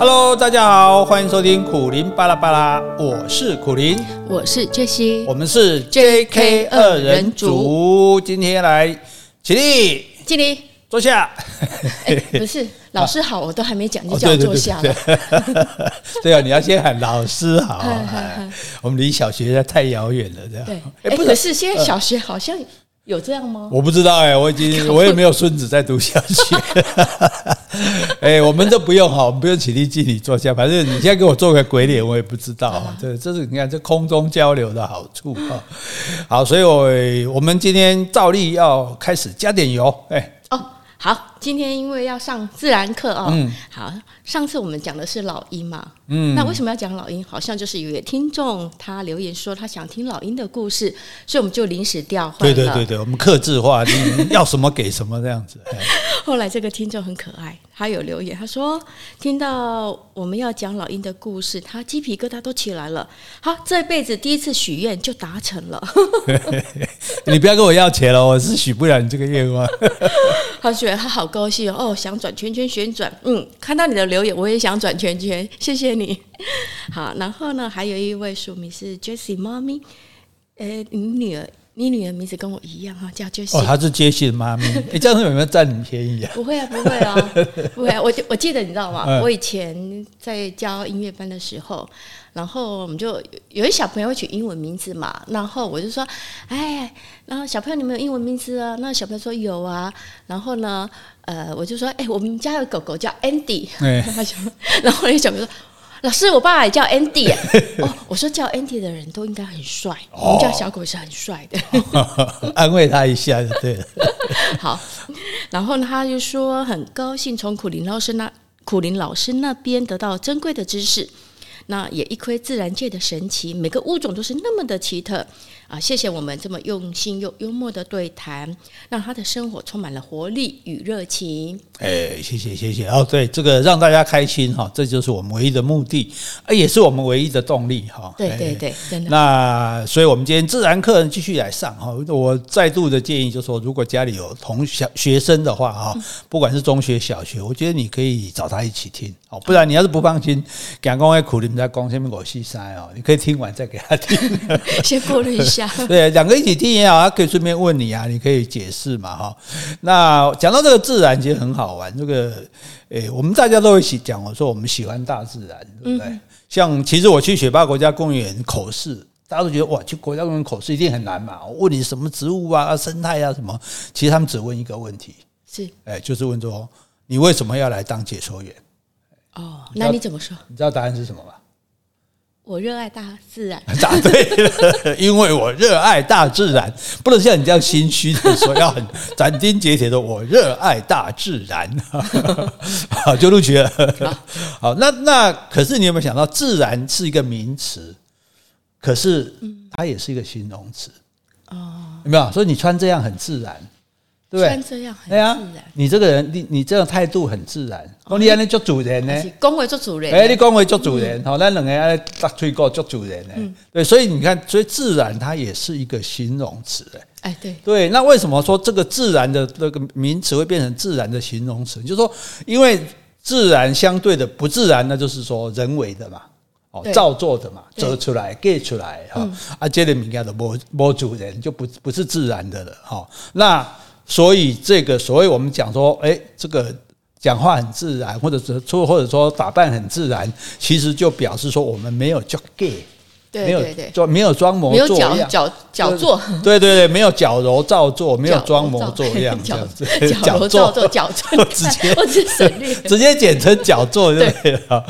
Hello， 大家好，欢迎收听苦林巴拉巴拉，我是苦林，我是杰西，我们是 JK 二人组，今天来起立，起立，坐下。不是，老师好，我都还没讲就叫我坐下了。对啊，你要先喊老师好。我们离小学太遥远了，这样。对，可是现在小学好像有这样吗？我不知道我也没有孙子在读小学。我们都不用哈，我们不用起立敬礼坐下，反正你现在给我做个鬼脸，我也不知道。这是你看这空中交流的好处啊。好，所以我们今天照例要开始加点油。好，今天因为要上自然课哦。好，上次我们讲的是老鹰嘛。那为什么要讲老鹰？好像就是有一位听众他留言说他想听老鹰的故事，所以我们就临时调换了。对，我们客制化，你要什么给什么这样子。后来这个听众很可爱，他有留言，他说听到我们要讲老鹰的故事，他鸡皮疙瘩都起来了。好，这辈子第一次许愿就达成了。你不要跟我要钱了，我是许不了你这个愿望。他觉得他好高兴哦，想转圈圈旋转。看到你的留言，我也想转圈圈，谢谢你。好，然后呢，还有一位署名是 Jessie 妈咪，你女儿名字跟我一样哈，叫 Jessie。她是 Jessie 的妈咪。这样子有没有占你便宜啊？不会啊，我记得你知道吗？我以前在教音乐班的时候，然后我们就有些小朋友会取英文名字嘛，然后我就说，然后小朋友你们有英文名字啊？那小朋友说有啊，然后呢，我就说，我们家有狗狗叫 Andy，然后那小朋友说，老师我爸也叫 Andy。 我说叫 Andy 的人都应该很帅，我们家小狗是很帅的。安慰他一下就对了。好，然后他就说很高兴从苦林老师那边得到珍贵的知识，那也一窥自然界的神奇，每个物种都是那么的奇特啊！谢谢我们这么用心又幽默的对谈，让他的生活充满了活力与热情。谢谢对，这个让大家开心哈，这就是我们唯一的目的，也是我们唯一的动力哈。对，真的。那所以我们今天自然课继续来上哈。我再度的建议就是说，如果家里有学生的话哈，不管是中学、小学，我觉得你可以找他一起听哦，不然你要是不放心，讲公会苦林。在讲什么五四三哦，你可以听完再给他听，先过滤一下。对，两个一起听也好，他可以顺便问你啊，你可以解释嘛哈。那讲到这个自然，其实很好玩。这个我们大家都一起讲，我说我们喜欢大自然，对不对？像其实我去雪霸国家公园口试，大家都觉得哇，去国家公园口试一定很难嘛。我问你什么植物啊、生态啊什么，其实他们只问一个问题，是就是问说你为什么要来当解说员？哦，那你怎么说？你知道答案是什么吗？我热爱大自然。答对了，因为我热爱大自然，不能像你这样心虚的说，要很斩钉截铁的，我热爱大自然。好，就录取了。好，那可是你有没有想到，自然是一个名词，可是它也是一个形容词。有没有？所以你穿这样很自然。对，穿这样很自然。你这个人，你这种态度很自然。你这样很自然呢，讲话很自然。你讲话很自然，我们两个搭嘴角很自然呢。对，所以你看，所以自然它也是一个形容词。对，那为什么说这个自然的这个名词会变成自然的形容词？就是说，因为自然相对的不自然，那就是说人为的嘛。造作的嘛，折出来、盖出来啊，这类名家的没自然，就不是自然的了。那所以这个所谓我们讲说，这个讲话很自然，或者说打扮很自然，其实就表示说我们没有做假，没有装模作样，没有矫作，对，没有矫揉造作，没有装模作样，矫作，直接简称矫作就对了。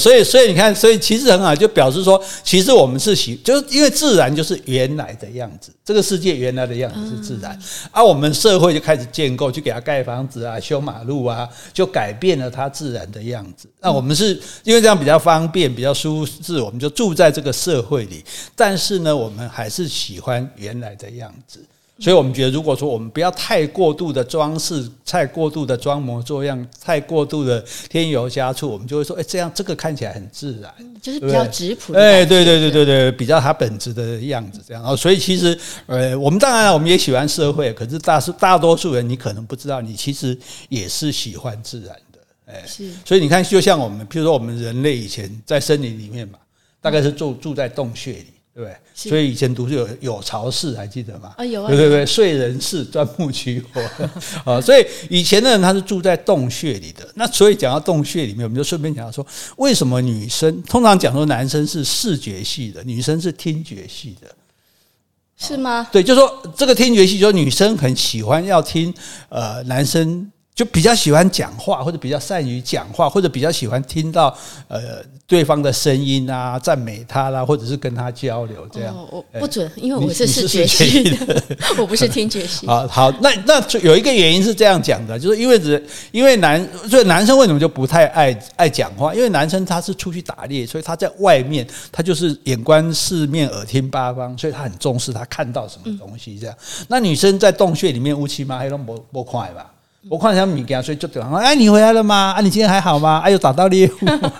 所以你看，所以其实很好，就表示说，其实我们是就是因为自然就是原来的样子，这个世界原来的样子是自然，我们社会就开始建构，去给它盖房子啊、修马路啊，就改变了它自然的样子。那我们是因为这样比较方便、比较舒适，我们就住在这个社会里，但是呢，我们还是喜欢原来的样子。所以我们觉得，如果说我们不要太过度的装饰、太过度的装模作样、太过度的添油加醋，我们就会说，这样这个看起来很自然，就是比较质朴的感觉。对，比较它本质的样子这样。所以其实，我们当然我们也喜欢社会，可是大多数人你可能不知道，你其实也是喜欢自然。所以你看就像我们比如说我们人类以前在森林里面嘛，大概是 住在洞穴里，对不对？所以以前读书有巢氏还记得吗？啊，有啊，对对对，燧人氏钻木取火。所以以前的人他是住在洞穴里的。那所以讲到洞穴里面，我们就顺便讲到说，为什么女生通常讲说男生是视觉系的，女生是听觉系的，是吗？对，就是说这个听觉系，就是女生很喜欢要听，男生就比较喜欢讲话，或者比较善于讲话，或者比较喜欢听到对方的声音啊，赞美他啦，或者是跟他交流这样。哦，我不准，因为我是视觉系的，我不是听觉系。好，那有一个原因是这样讲的，就是因为所以男生为什么就不太爱讲话？因为男生他是出去打猎，所以他在外面他就是眼观四面，耳听八方，所以他很重视他看到什么东西这样。那女生在洞穴里面乌漆嘛黑都没看的嘛。我看他们给他，所以就等。哎，你回来了吗？啊，你今天还好吗？哎，有打到猎物吗？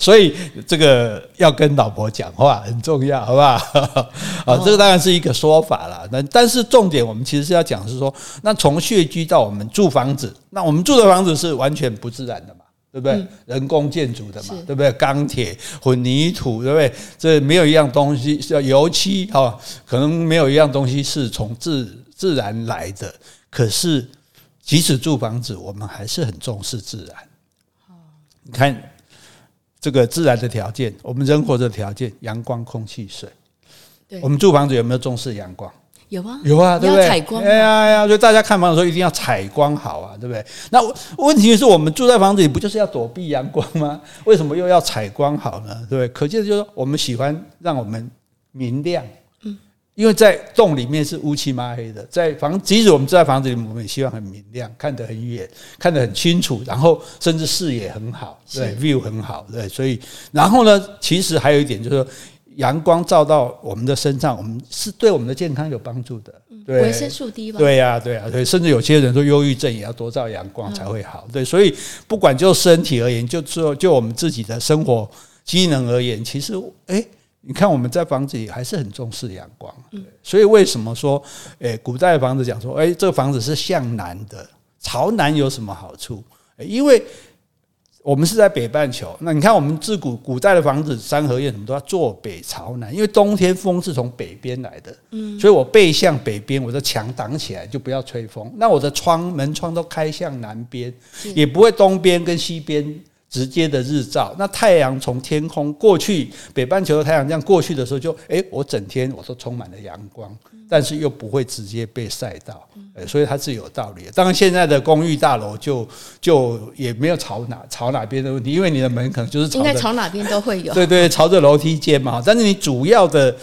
所以这个要跟老婆讲话很重要，好不好？啊，这个当然是一个说法啦。但是重点我们其实是要讲是说，那从穴居到我们住房子，那我们住的房子是完全不自然的嘛。对不对？人工建筑的嘛，对不对？钢铁、混凝土，对不对？这没有一样东西，油漆哦，可能没有一样东西是从自然来的。可是即使住房子，我们还是很重视自然。你看这个自然的条件，我们人活的条件，阳光、空气、水。对，我们住房子有没有重视阳光？有啊，有啊，对不对？要采光。哎呀呀，所以大家看房的时候一定要采光好啊，对不对？那问题是我们住在房子里，不就是要躲避阳光吗？为什么又要采光好呢？对不对？可见就是我们喜欢让我们明亮。因为在洞里面是乌漆嘛黑的，即使我们住在房子里面，我们也希望很明亮，看得很远，看得很清楚，然后甚至视野很好，对 ，view 很好，对，所以然后呢，其实还有一点就是说，阳光照到我们的身上，我们是对我们的健康有帮助的，对，维生素 D 吧？对呀，对呀，对，甚至有些人说忧郁症也要多照阳光才会好，对，所以不管就身体而言，就我们自己的生活机能而言，其实你看我们在房子里还是很重视阳光，所以为什么说，古代的房子讲说，这个房子是向南的，朝南有什么好处？因为我们是在北半球，那你看我们自古代的房子，三合院什么都要坐北朝南，因为冬天风是从北边来的，所以我背向北边，我的墙挡起来就不要吹风，那我的门窗都开向南边，也不会东边跟西边直接的日照，那太阳从天空过去，北半球的太阳这样过去的时候就，我整天我都充满了阳光，但是又不会直接被晒到，所以它是有道理的。当然现在的公寓大楼就也没有朝哪边的问题，因为你的门可能就是应该朝哪边都会有，对对，朝着楼梯间嘛。但是你主要的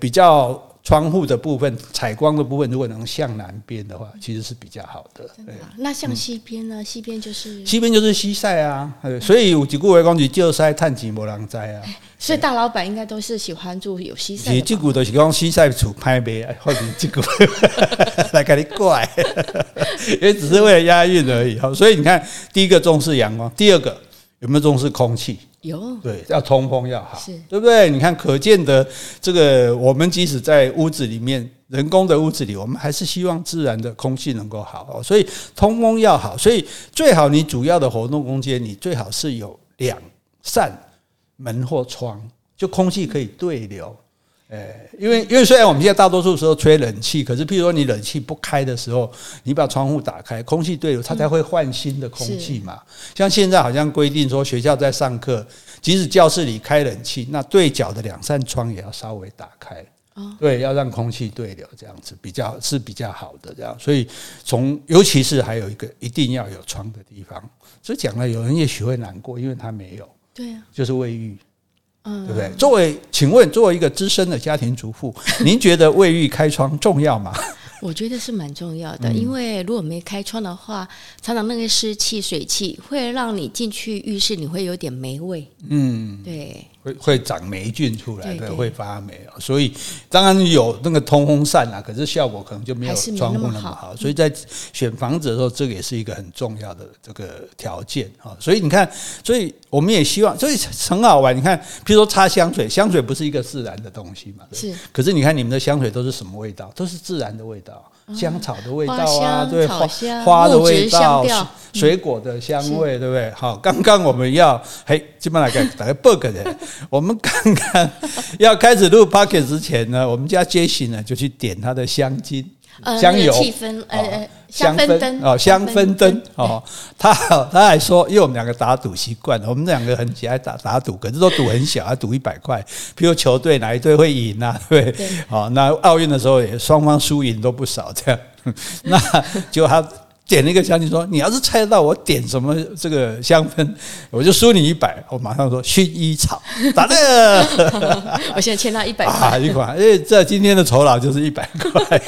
比较窗户的部分、采光的部分，如果能向南边的话，其实是比较好的。真的啊，那向西边呢？西边就是西晒啊，所以有一句话讲是少晒趁钱无人知啊。所以大老板应该都是喜欢住有西晒的。这句就是讲西晒厝歹卖，或者这句来给你怪，也只是为了押韵而已。所以你看，第一个重视阳光，第二个有没有重视空气？有，对，要通风要好，对不对？你看，可见的这个，我们即使在屋子里面，人工的屋子里，我们还是希望自然的空气能够好，所以通风要好，所以最好你主要的活动空间，你最好是有两扇门或窗，就空气可以对流。因为虽然我们现在大多数时候吹冷气，可是譬如说你冷气不开的时候，你把窗户打开，空气对流，它才会换新的空气嘛。像现在好像规定说，学校在上课，即使教室里开冷气，那对角的两扇窗也要稍微打开，对，要让空气对流，这样子比较好的这样。所以尤其是还有一个一定要有窗的地方，所以讲了有人也许会难过，因为他没有，对啊，就是卫浴。对不对？请问作为一个资深的家庭主妇，您觉得卫浴开窗重要吗？我觉得是蛮重要的，因为如果没开窗的话，常常那个湿气水气会让你进去浴室，你会有点霉味。对，会长霉菌出来的，会发霉，所以当然有那个通风扇啊，可是效果可能就没有窗户那么好，所以在选房子的时候，这个也是一个很重要的这个条件。所以你看，所以我们也希望，所以很好玩。你看，譬如说擦香水，香水不是一个自然的东西嘛，是。可是你看你们的香水都是什么味道？都是自然的味道。香草的味道啊，对，花的味道，水果的香味，对不对？好，刚刚我们要，嘿，基本上大概bug的，我们刚刚要开始录 podcast 之前呢，我们家 Jesse 呢就去点他的香精、香油、香氛灯哦，香氛灯哦，他还说，因为我们两个打赌习惯，我们两个很喜爱打赌，可是都赌很小，赌100块，比如球队哪一队会赢啊，对不对？哦，那奥运的时候也双方输赢都不少这样，那就他点了一个香精说，你要是猜到我点什么这个香氛，我就输你100。我马上说薰衣草，咋的？我现在欠他100块啊，100块，哎，这今天的酬劳就是100块。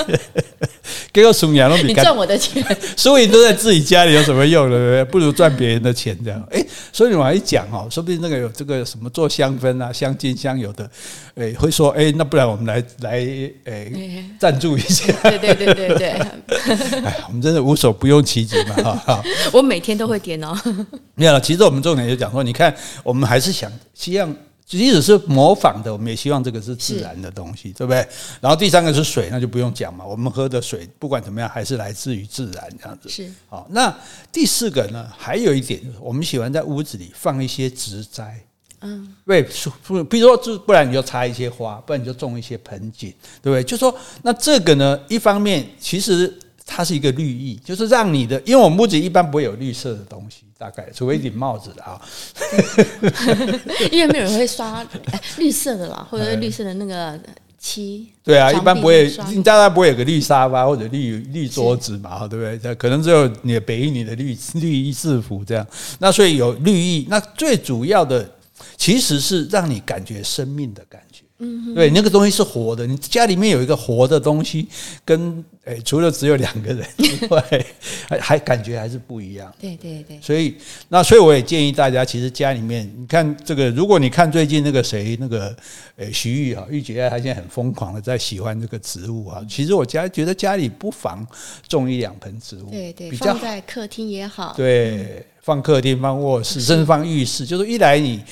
给我输赢都比你赚我的钱，输赢都在自己家里有什么用呢？不如赚别人的钱这样。哎，所以我还讲哦，说不定那个有这个什么做香氛啊、香精、香油的，哎，会说哎，那不然我们来哎赞助一下。对对对对对，哎，我们真的无所不用其极嘛。我每天都会点哦。没有了，其实我们重点就讲说，你看，我们还是想希望。即使是模仿的，我们也希望这个是自然的东西，对不对？然后第三个是水，那就不用讲嘛，我们喝的水不管怎么样还是来自于自然这样子。是。好，那第四个呢，还有一点，我们喜欢在屋子里放一些植栽。嗯，对，比如说，不然你就插一些花，不然你就种一些盆景，对不对？就说那这个呢，一方面其实它是一个绿意，就是让你的，因为我们屋子一般不会有绿色的东西。大概除非顶帽子啦，因为没有人会刷绿色的啦，或者绿色的那个漆。对啊，一般不会，你大概不会有个绿沙发或者绿桌子嘛，对不对？可能只有你的北一女的绿制服这样。那所以有绿意，那最主要的其实是让你感觉生命的感觉。嗯，对，那个东西是活的，你家里面有一个活的东西，跟除了只有2个人以外，还感觉还是不一样。对对对，所以我也建议大家，其实家里面，你看这个，如果你看最近那个谁，那个徐玉啊，玉姐她现在很疯狂的在喜欢这个植物啊。其实我觉得家里不妨种1-2盆植物，对对，放在客厅也好，对。放客厅、放卧室，甚至放浴室，就是一来你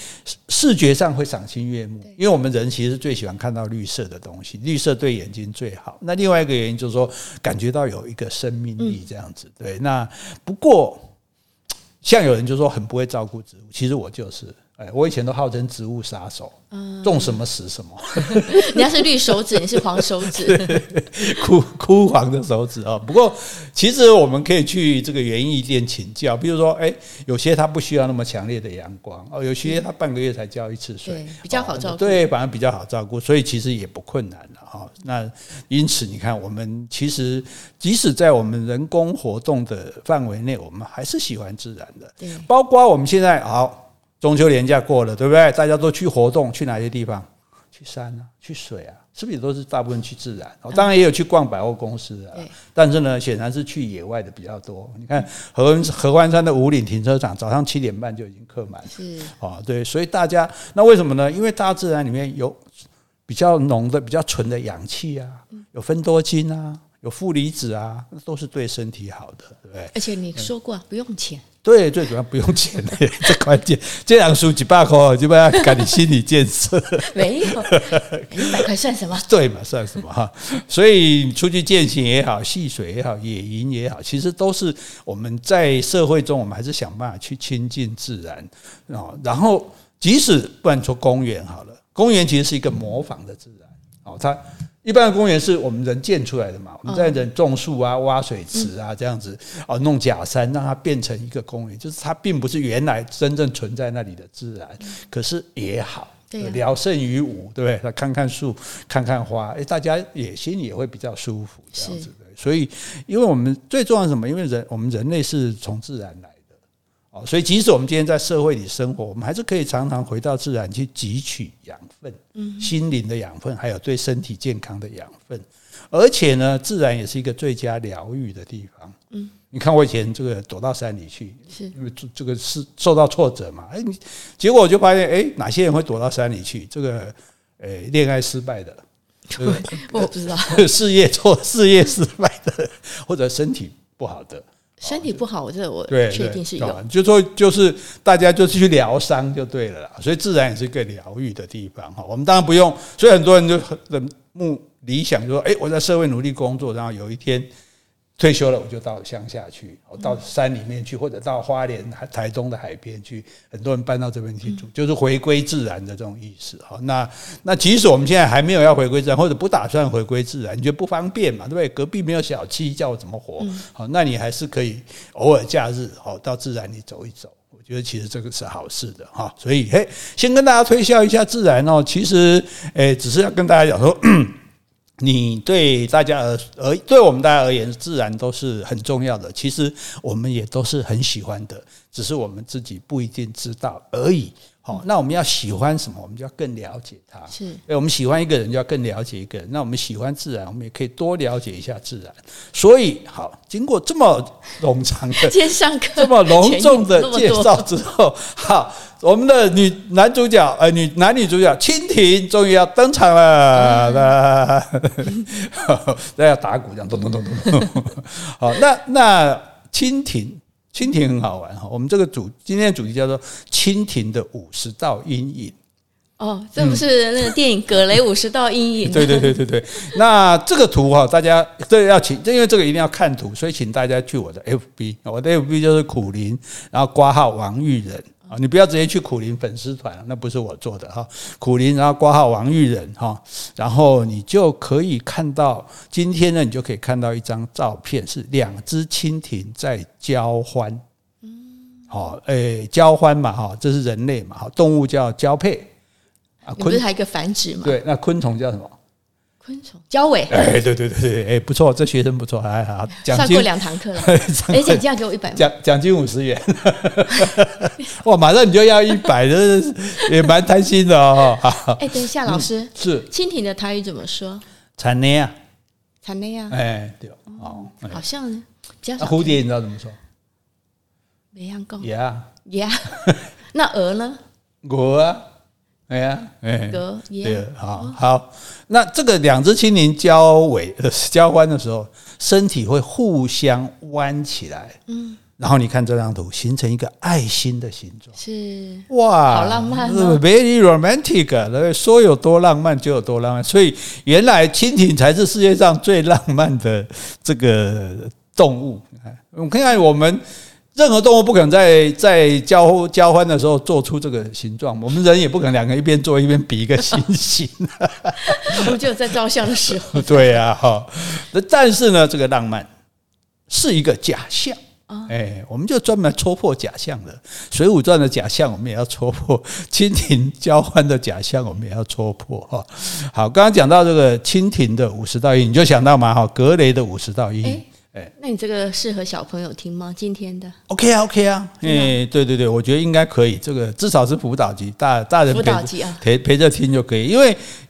视觉上会赏心悦目，因为我们人其实最喜欢看到绿色的东西，绿色对眼睛最好。那另外一个原因就是说，感觉到有一个生命力这样子。对，那不过像有人就说很不会照顾植物，其实我就是。我以前都号称植物杀手，种什么死什么。你要是绿手指，你是黄手指，枯黄的手指啊。不过，其实我们可以去这个园艺店请教，比如说，有些它不需要那么强烈的阳光，有些它半个月才浇1次水，比较好照顾。对，反而比较好照顾，所以其实也不困难了哈。那因此，你看，我们其实即使在我们人工活动的范围内，我们还是喜欢自然的。包括我们现在好。中秋连假过了，对不对？大家都去活动，去哪些地方？去山啊，去水啊，是不是都是大部分去自然？当然也有去逛百货公司啊，但是呢，显然是去野外的比较多。你看合欢山的5岭停车场，早上7点半就已经客满了。是啊，对，所以大家那为什么呢？因为大自然里面有比较浓的、比较纯的氧气啊，有芬多精啊，有负离子啊，都是对身体好的，对不对？而且你说过不用钱。对，最主要不用钱的，这关键。这两书几百块，就要赶你心理建设。没有，100块算什么？对嘛，算什么哈？所以出去践行也好，戏水也好，野营也好，其实都是我们在社会中，我们还是想办法去亲近自然。然后，即使不然说公园好了，公园其实是一个模仿的自然。它一般的公园是我们人建出来的嘛，我们在人种树啊、挖水池啊这样子，弄假山让它变成一个公园，就是它并不是原来真正存在那里的自然，可是也好，聊胜于无，对不对？看看树，看看花，大家也心里也会比较舒服这样子。所以，因为我们最重要是什么？因为我们人类是从自然来的，所以即使我们今天在社会里生活，我们还是可以常常回到自然去汲取养分，心灵的养分，还有对身体健康的养分。而且呢，自然也是一个最佳疗愈的地方。你看我以前这个躲到山里去，因为这个是受到挫折嘛，结果我就发现，哪些人会躲到山里去？这个恋爱失败的，我不知道，事业失败的，或者身体不好，这我确定是有。就说就是大家就是去疗伤就对了啦，所以自然也是一个疗愈的地方。我们当然不用，所以很多人就很理想就说，我在社会努力工作，然后有一天退休了，我就到乡下去，我到山里面去，或者到花莲、台东的海边去。很多人搬到这边去住，就是回归自然的这种意思。那即使我们现在还没有要回归自然，或者不打算回归自然，你觉得不方便嘛，对不对？隔壁没有小七，叫我怎么活？那你还是可以偶尔假日到自然里走一走。我觉得其实这个是好事的哈，所以先跟大家推销一下自然哦。其实只是要跟大家讲说。你对大家对我们大家而言，自然都是很重要的。其实我们也都是很喜欢的，只是我们自己不一定知道而已。好，那我们要喜欢什么，我们就要更了解它。是，我们喜欢一个人，就要更了解一个人。那我们喜欢自然，我们也可以多了解一下自然。所以，好，经过这么冗长的、这么隆重的介绍之后，好，我们的男女主角蜻蜓终于要登场了。大家打鼓，这样咚咚咚咚。好，那蜻蜓很好玩，我们这个今天的主题叫做蜻蜓的50道阴影。哦，这不是那个电影葛雷50道阴影。对。那这个图大家因为这个一定要看图，所以请大家去我的 FB， 我的 FB 就是苦苓，然后括号王育仁。你不要直接去苦苓粉丝团，那不是我做的。苦苓然后括号王育仁，然后你就可以看到，今天呢你就可以看到一张照片，是2只蜻蜓在交欢。交欢嘛，这是人类嘛，动物叫交配。你不是还有一个繁殖吗？对，那昆虫叫什么？昆虫交尾。对，不错，这学生不错，还好，上过2堂课了。而且你这样给我100元，奖金50元。哇，马上你就要100，也蛮贪心的哦。等一下，老师，是蜻蜓的台语怎么说？产内啊，产内啊。对哦，好像比较少。蝴蝶你知道怎么说？没样讲。呀，那鹅呢？鹅啊。好，那这个2只蜻蜓交欢的时候，身体会互相弯起来，然后你看这张图，形成一个爱心的形状，是哇，好浪漫哦 ，very romantic， 说有多浪漫就有多浪漫，所以原来蜻蜓才是世界上最浪漫的这个动物。我看看我们。任何动物不可能在交欢的时候做出这个形状，我们人也不可能2个一边做一边比一个心形。我们只有在照相的时候。对啊，但是呢，这个浪漫是一个假象。我们就专门戳破假象了。水浒传的假象我们也要戳破，蜻蜓交欢的假象我们也要戳破。好，刚刚讲到这个蜻蜓的50道阴影，你就想到嘛，格雷的50道阴影。那你这个适合小朋友听吗？今天的 OK 啊，对，我觉得应该可以，这个至少是辅导级，大人陪着听就可以，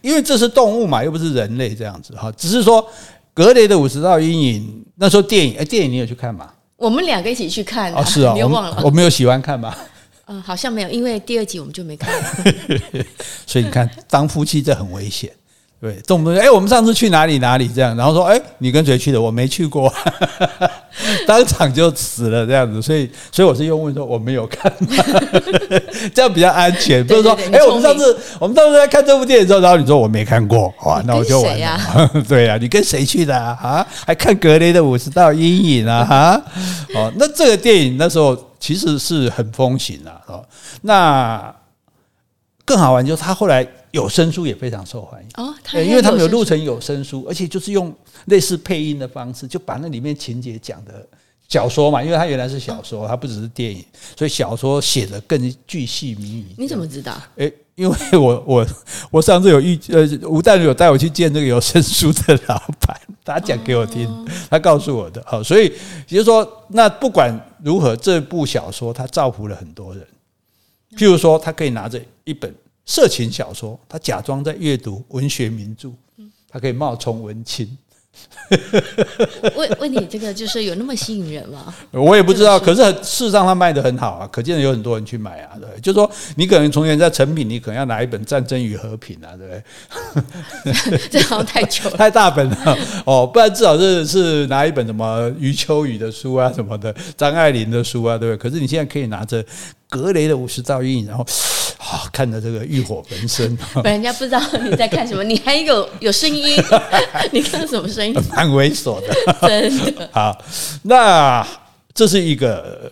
因为这是动物嘛，又不是人类这样子哈。只是说格雷的50道阴影，那时候电影你有去看吗？我们2个一起去看啊，是啊，你又忘了？我没有喜欢看吧？好像没有，因为第2集我们就没看了。所以你看，当夫妻这很危险。对，动不动我们上次去哪里这样，然后说你跟谁去的？我没去过，当场就死了这样子。所以我是又问说我没有看吗？这样比较安全。不是说我们上次在看这部电影之后，然后你说我没看过，哇，那我就完了。对啊，你跟谁去的啊？还看格雷的50道阴影啊？那这个电影那时候其实是很风行啊。那更好玩就是他后来。有声书也非常受欢迎因为他们有录成有声书，而且就是用类似配音的方式，就把那里面情节讲的小说嘛，因为它原来是小说，它不只是电影，所以小说写得更巨细靡遗。你怎么知道？因为我上次吴淡如有带我去见这个有声书的老板，他讲给我听，他告诉我的。好，所以也就是说，那不管如何，这部小说它造福了很多人。譬如说，他可以拿着一本色情小说，他假装在阅读文学名著，他可以冒充文青。问你这个就是有那么吸引人吗？我也不知道，可是事实上他卖得很好啊，可见有很多人去买啊，对，就是说你可能从前在成品，你可能要拿一本《战争与和平》啊，对不对？这好像太久了，太大本了哦，不然至少 是拿一本什么余秋雨的书啊，什么的张爱玲的书啊，对不对？可是你现在可以拿着格雷的50道阴影，然后啊、哦，看着这个欲火焚身，本人家不知道你在看什么，你还有声音，你看什么声音？蛮猥琐的，真的。好，那这是一个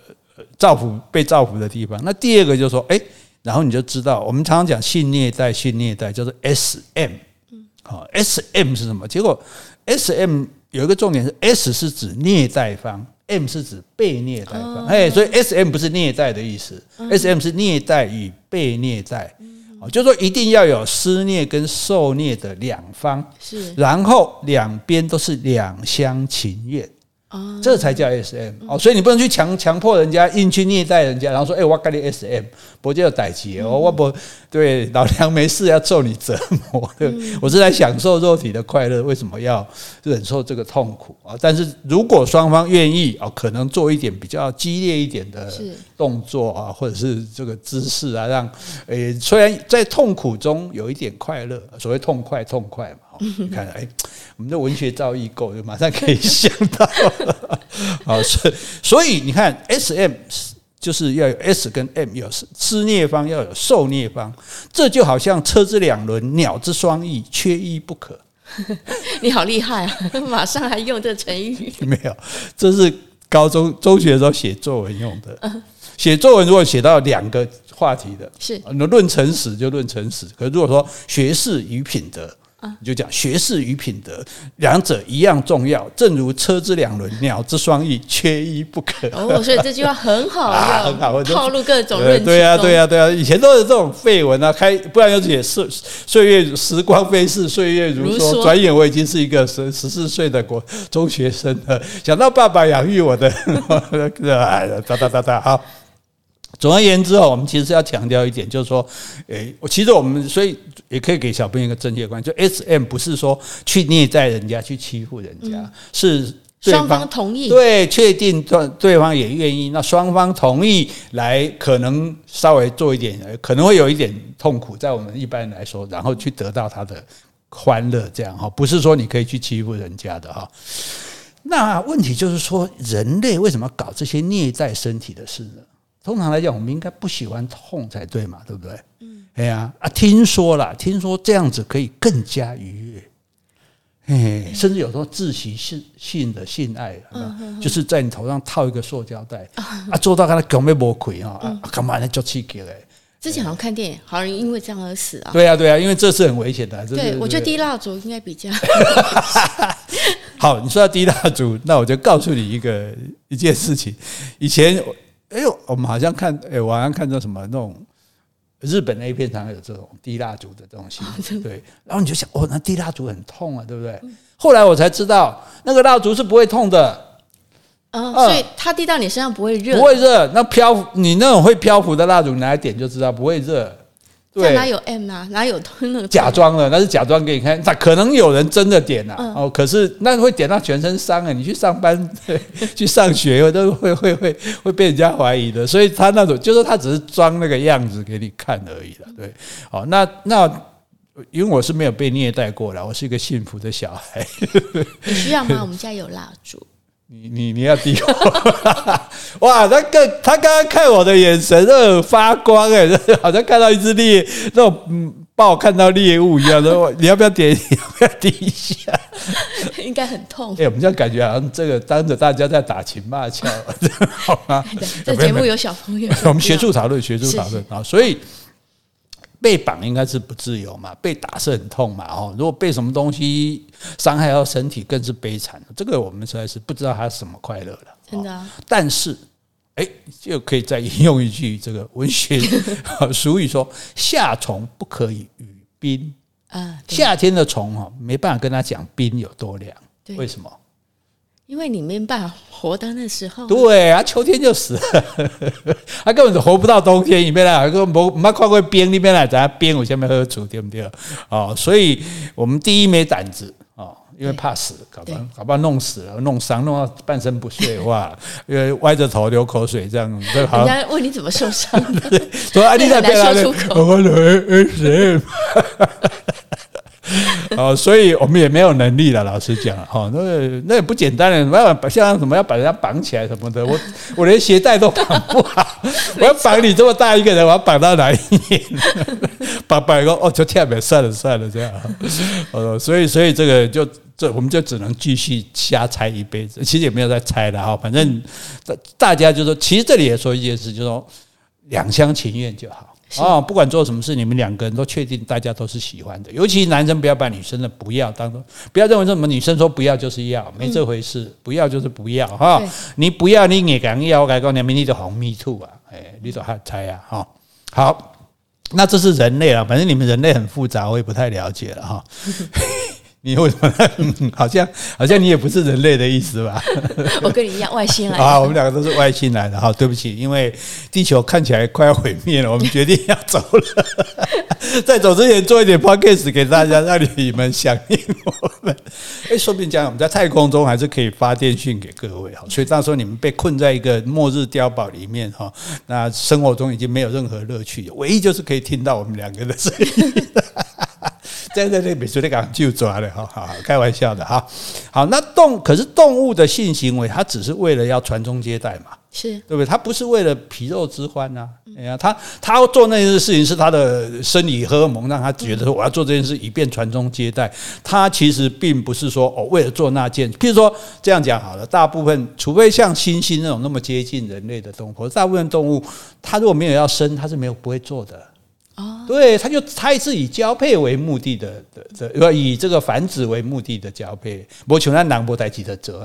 造福被造福的地方。那第二个就是说，哎、欸，然后你就知道，我们常常讲性虐待，性虐待叫做 SM， 好、哦、，SM 是什么？结果 SM 有一个重点是 S 是指虐待方。M 是指被虐待方、哦、所以 SM 不是虐待的意思、嗯、SM 是虐待与被虐待、嗯、就是说一定要有施虐跟受虐的两方，是，然后两边都是两厢情愿、哦、这才叫 SM、嗯、所以你不能去强迫人家，硬去虐待人家，然后说、欸、我跟你 SM 不就有代志、嗯、我不对老娘没事要受你折磨、嗯、我是在享受肉体的快乐，为什么要忍受这个痛苦？但是如果双方愿意，可能做一点比较激烈一点的动作啊，或者是这个姿势啊，让虽然在痛苦中有一点快乐，所谓痛快痛快嘛。你看，哎、欸，我们的文学造诣够，就马上可以想到了。好，所以你看 ，SM 就是要有 S 跟 M， 有施虐方，要有受虐方，这就好像车之两轮，鸟之双翼，缺一不可。你好厉害啊！马上还用这成语？没有，这是高中中学的时候写作文用的。写作文如果写到两个话题的，是论诚实就论诚实，可是如果说学识与品德。你就讲学识与品德两者一样重要，正如车之两轮，鸟之双翼，缺一不可。哦，所以这句话很好用、啊、很好套路各种论据。对啊，对啊，对啊，以前都是这种废文啊，不然就是也是岁月时光飞逝，岁月如梭。转眼我已经是一个14岁的中学生了，想到爸爸养育我的，哒哒哒哒，好。总而言之，我们其实要强调一点，就是说，其实我们所以也可以给小朋友一个正确观念，就 SM 不是说去虐待人家、去欺负人家，嗯、是双方同意，对，确定对方也愿意，那双方同意来，可能稍微做一点，可能会有一点痛苦，在我们一般人来说，然后去得到他的欢乐，这样不是说你可以去欺负人家的哈。那问题就是说，人类为什么搞这些虐待身体的事呢？通常来讲，我们应该不喜欢痛才对嘛，对不对？嗯，哎呀，啊，听说这样子可以更加愉悦，哎，甚至有时候窒息性的性爱，就是在你头上套一个塑胶袋，啊，做到跟他讲没魔鬼啊，干嘛呢？就刺激嘞。之前好像看电影，好像因为这样而死啊。对啊，对啊，因为这是很危险的、啊。对，我觉得滴蜡烛应该比较好。你说到滴蜡烛，那我就告诉你一件事情，以前。我们好像看，我好像看到什么那种日本 A 片常有这种滴蜡烛的东西，对。然后你就想，哦，那滴蜡烛很痛啊，对不对？后来我才知道，那个蜡烛是不会痛的。所以它滴到你身上不会热，不会热。那漂你那种会漂浮的蜡烛，你拿一点就知道不会热。对，哪有 M 啊？哪有那假装了，那是假装给你看。那可能有人真的点啊，可是那会点到全身伤啊！你去上班、去上学都会被人家怀疑的。所以他那种就是他只是装那个样子给你看而已了。对，好，那因为我是没有被虐待过啦，我是一个幸福的小孩。你需要吗？我们家有蜡烛。你要滴我哇！他刚刚看我的眼神都发光好像看到一只猎那种豹看到猎物一样。你要不要点？你要不要滴一下？应该很痛。我们这样感觉好像这个当着大家在打情骂俏，好吗？这节目有小朋友，我们学术讨论啊，所以。被绑应该是不自由嘛，被打是很痛嘛，如果被什么东西伤害到身体更是悲惨，这个我们实在是不知道它是什么快乐了，真的、啊。但是，就可以再引用一句这个文学俗语说：“夏虫不可以语冰”，夏天的虫没办法跟他讲冰有多凉。对，为什么？因为你没办法活到那时候。对啊，秋天就死了，他根本就活不到冬天。你别来，我们看过冰，你别来，咱冰我下面喝酒，对不对？哦，所以我们第一没胆子哦，因为怕死，搞不好弄死了，弄伤，弄到半身不遂的话，因为歪着头流口水这样，人家问你怎么受伤的，说啊，你在别来，我谁？所以我们也没有能力了，老实讲，那也不简单了，像什么要把人家绑起来什么的， 我连鞋带都绑不好，我要绑你这么大一个人，我要绑到哪一年？绑一个哦，就跳呗，算了这样。所以这个就我们就只能继续瞎猜一辈子，其实也没有在猜了，反正大家就说，其实这里也说一件事，就说两厢情愿就好。哦，不管做什么事，你们两个人都确定大家都是喜欢的，尤其男生不要把女生的不要当作，不要认为什么女生说不要就是要，没这回事，不要就是不要哈。你不要你也敢要，我跟你讲，你就红 me too 啊，你就瞎猜啊哈。好，那这是人类了，反正你们人类很复杂，我也不太了解了哈。你为什么好像你也不是人类的意思吧？我跟你一样外星来的啊，我们两个都是外星来的。好，对不起，因为地球看起来快要毁灭了，我们决定要走了。在走之前做一点 podcast 给大家，让你们想念我们。说不定将来我们在太空中还是可以发电讯给各位，所以到时候你们被困在一个末日碉堡里面，那生活中已经没有任何乐趣，唯一就是可以听到我们两个的声音。在那本书在讲就抓了，好，开玩笑的哈。好，那可是动物的性行为，它只是为了要传宗接代嘛，是对不对？它不是为了皮肉之欢啊。它要做那件事情是它的生理荷尔蒙让它觉得说我要做这件事以便传宗接代。它其实并不是说为了做那件，譬如说这样讲好了，大部分除非像猩猩那种那么接近人类的动物，大部分动物它如果没有要生，它是没有不会做的。对，它也是以交配为目的的，以这个繁殖为目的的交配。不像我们人没事就做，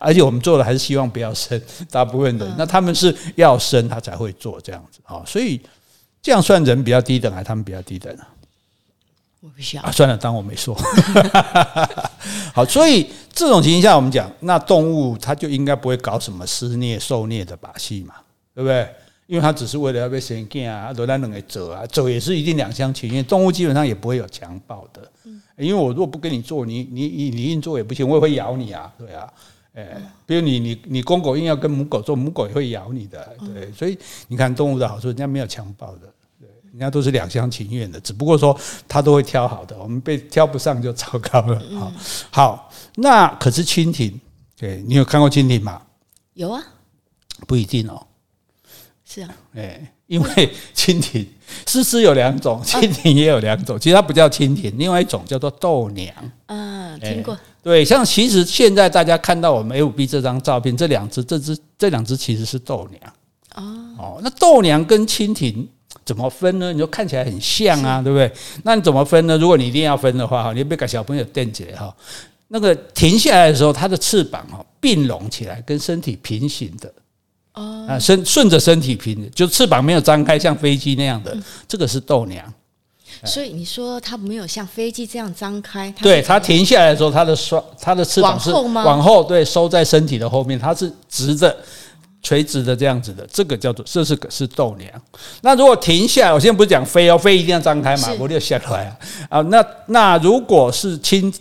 而且我们做的还是希望不要生，大部分人，那他们是要生他才会做这样子，所以这样算人比较低等还是他们比较低等啊？我不想，算了，当我没说。好，所以这种情形下，我们讲那动物它就应该不会搞什么施虐、受虐的把戏嘛，对不对？因为他只是为了要被生囝啊，都咱两个走啊，走也是一定两厢情愿。动物基本上也不会有强暴的，因为我如果不跟你做，你硬做也不行，我也会咬你啊，对啊，比如你公狗硬要跟母狗做，母狗也会咬你的，对，所以你看动物的好处，人家没有强暴的，对，人家都是两厢情愿的，只不过说他都会挑好的，我们被挑不上就糟糕了。好，那可是蜻蜓，对，你有看过蜻蜓吗？有啊，不一定哦。是啊，因为蜻蜓狮子有两种，蜻蜓也有两种，其实它不叫蜻蜓，另外一种叫做豆娘。听过。对，像其实现在大家看到我们 FB 这张照片，这两只其实是豆娘。那豆娘跟蜻蜓怎么分呢？你就看起来很像啊，对不对？那你怎么分呢？如果你一定要分的话，你别给小朋友垫起来，那个停下来的时候，它的翅膀并拢起来，跟身体平行的。顺着身体平，就翅膀没有张开像飞机那样的，这个是豆娘。所以你说它没有像飞机这样张开，对，它停下来的时候，它的翅膀是往后对，收在身体的后面，它是直着垂直的这样子的，这个叫做是豆娘。那如果停下来，我现在不是讲飞哦，飞一定要张开嘛，我就下来啊。那如果是停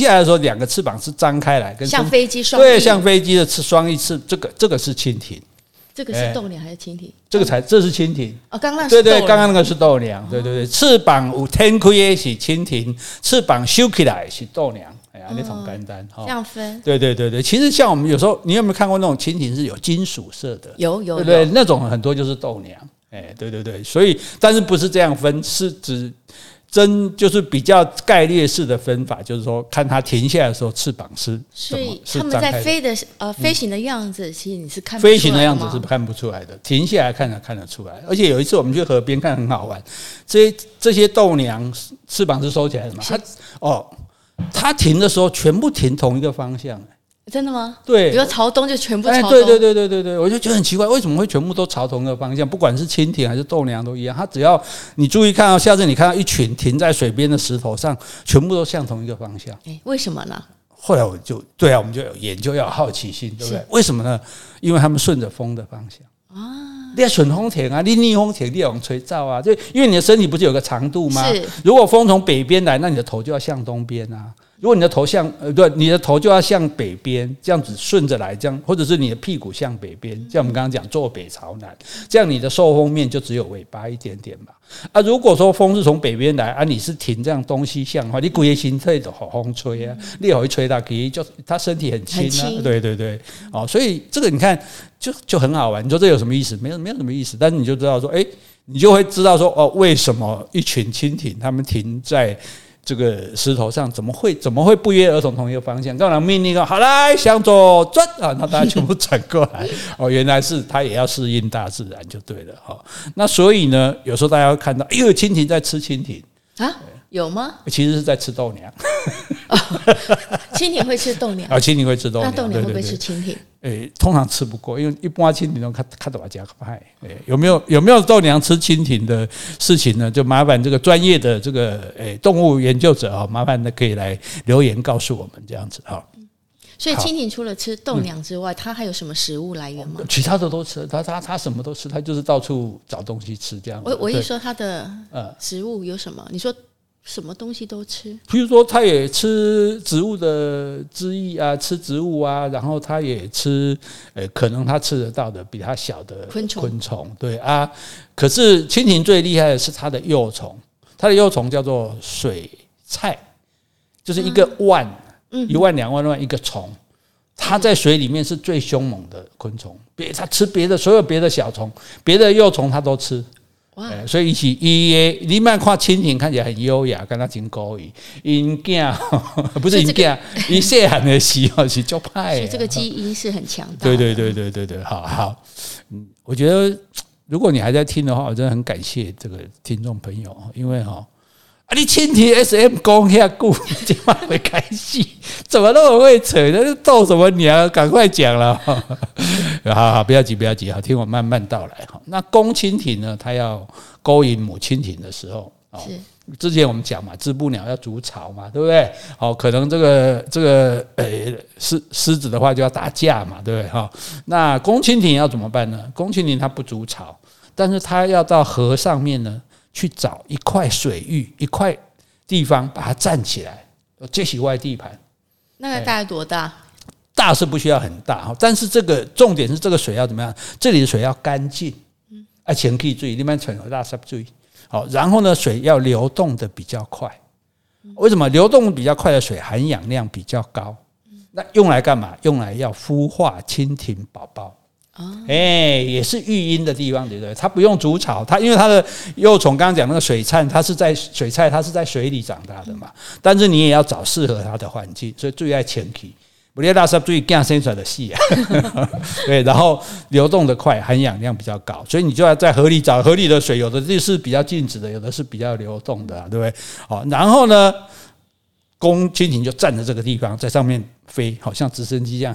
下来的时候，两个翅膀是张开来，跟像飞机双翼，对，像飞机的双翼翅，这个是蜻蜓。这个是豆娘还是蜻蜓？这是蜻蜓。刚刚对对，刚刚那个是豆娘，对，翅膀有展开的是蜻蜓，翅膀收起来是豆娘。那种简单这样分，对，其实像我们有时候，你有没有看过那种蜻蜓是有金属色的？有，对对，那种很多就是豆娘。对，所以但是不是这样分，是指就是比较概率式的分法，就是说看它停下来的时候翅膀是什么，所以他们在飞行的样子，其实你是看不出来的。飞行的样子是看不出来的，停下来看得出来。而且有一次我们去河边看，很好玩，这些豆娘翅膀是收起来的嘛？它停的时候全部停同一个方向。真的吗？对，比如朝东就全部朝东。对，我就觉得很奇怪，为什么会全部都朝同一个方向？不管是蜻蜓还是豆娘都一样，它只要你注意看到，下次你看到一群停在水边的石头上，全部都向同一个方向。为什么呢？后来我就对啊，我们就有研究，要有好奇心，对不对？为什么呢？因为他们顺着风的方向啊。你要顺风艇啊，你逆风艇你要往吹照啊，就因为你的身体不是有个长度吗？如果风从北边来，那你的头就要向东边啊。如果你的头向对，你的头就要向北边，这样子顺着来，这样或者是你的屁股向北边，像我们刚刚讲坐北朝南，这样你的受风面就只有尾巴一点点嘛。啊，如果说风是从北边来啊，你是停这样东西向的话，你整个身体就给风吹啊，你给它吹到去，就它身体很轻啊，对对对，哦，所以这个你看就很好玩。你说这有什么意思？没有什么意思，但是你就知道说，哎，你就会知道说哦，为什么一群蜻蜓它们停在这个石头上怎么会不约而同同一个方向？刚才命令说好来向左转啊，那大家全部转过来哦，原来是他也要适应大自然就对了哈、哦。那所以呢，有时候大家会看到，因为蜻蜓在吃蜻蜓啊，有吗？其实是在吃豆娘。哦、蜻蜓会吃豆娘啊、哦，蜻蜓会吃豆娘，那豆娘会不会吃蜻蜓？欸、通常吃不过，因为一般蜻蜓都看到我家派。有没有豆娘吃蜻蜓的事情呢？就麻烦这个专业的这个动物研究者啊、哦，麻烦的可以来留言告诉我们这样子哈、哦嗯。所以蜻蜓除了吃豆娘之外，它还有什么食物来源吗？其他的都吃，它什么都吃，它就是到处找东西吃这样。我一说它的食物有什么？你说。什么东西都吃，比如说它也吃植物的汁液啊，吃植物啊，然后它也吃，可能它吃得到的比它小的昆虫，对啊。可是蜻蜓最厉害的是它的幼虫，它的幼虫叫做水菜，就是一个万、1万2万一个虫，它在水里面是最凶猛的昆虫，它吃别的所有别的小虫，别的幼虫它都吃。Wow. 所以你别看蜻蜓看起来很优雅，跟他真高义。因囝不是因囝，因细汉的时候是就派。所以这个基因是很强大的。对，好。我觉得如果你还在听的话，我真的很感谢这个听众朋友，因为哈、哦啊，你蜻蜓 SM 讲遐久，今晚会开戏，怎么那么会扯？那逗什么娘？赶快讲了。好，不要急，好，听我慢慢道来哈。那公蜻蜓呢？它要勾引母蜻蜓的时候，之前我们讲嘛，织布鸟要筑巢嘛，对不对？好，可能这个狮子的话就要打架嘛，对不对？哈，那公蜻蜓要怎么办呢？公蜻蜓它不筑巢，但是它要到河上面呢去找一块水域、一块地方把它站起来，这是外地盘。那个大概多大？大是不需要很大，但是这个重点是这个水要怎么样？这里的水要干净，啊，前期注意，另外存有垃圾注意。好，然后呢，水要流动的比较快。为什么流动比较快的水含氧量比较高？那用来干嘛？用来要孵化蜻蜓宝宝。也是育婴的地方，对不对？它不用筑巢，它因为它的幼虫，刚刚讲那个水菜，它是在水里长大的嘛。但是你也要找适合它的环境，所以注意在前期。不要垃圾注意干生出来的细啊，对，然后流动的快，含氧量比较高，所以你就要在河里找河里的水，有的就是比较静止的，有的是比较流动的、啊，对不对？好，然后呢，公蜻蜓就站在这个地方，在上面飞，好像直升机一样，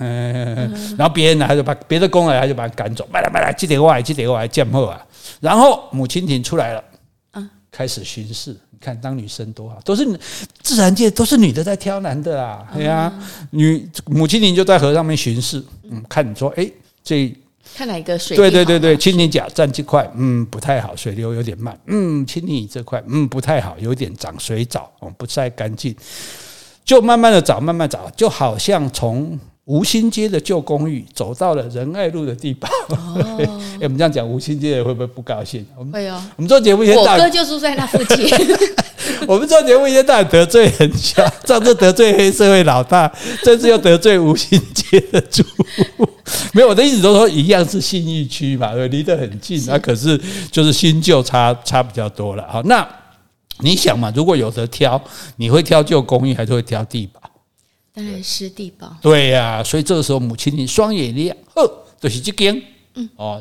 然后别人来就把别的公来，他就把它赶走，来，这点过来，见后啊，然后母蜻蜓出来了，开始巡视。你看当女生多好，都是自然界都是女的在挑男的啦，对啊，母蜻蜓就在河上面巡视，看你说，这看哪一个水？对，蜻蜓甲站这块，不太好，水流有点慢，蜻蜓乙这块，不太好，有点长水藻，不太干净，就慢慢的找，就好像从吴兴街的旧公寓走到了仁爱路的地堡、我们这样讲吴兴街的会不会不高兴？会哦。我们做节目以前，我哥就住在那附近。我们做节目以前到底得罪人家，上次得罪黑社会老大，这次又得罪吴兴街的住户。没有，我的意思都说一样是信义区嘛，离得很近，可是就是新旧差比较多了。好，那你想嘛，如果有得挑，你会挑旧公寓还是会挑地堡？当然是地堡，对呀、啊，所以这个时候母蜻蜓双眼亮，就是这间，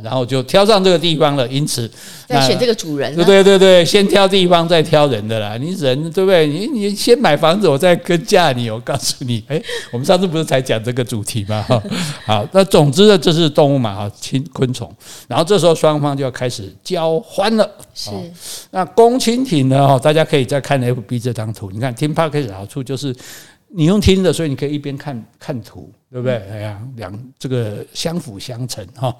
然后就挑上这个地方了，因此再选这个主人、啊，对，先挑地方再挑人的啦，你人对不对？你先买房子，我再跟嫁你，我告诉你，我们上次不是才讲这个主题吗？好，那总之呢，这是动物嘛，昆虫，然后这时候双方就要开始交欢了。是，那公蜻蜓呢？大家可以再看 FB 这张图，你看听 Podcast 的好处就是。你用听的，所以你可以一边看看图，对不对？哎呀，这个相辅相成哈。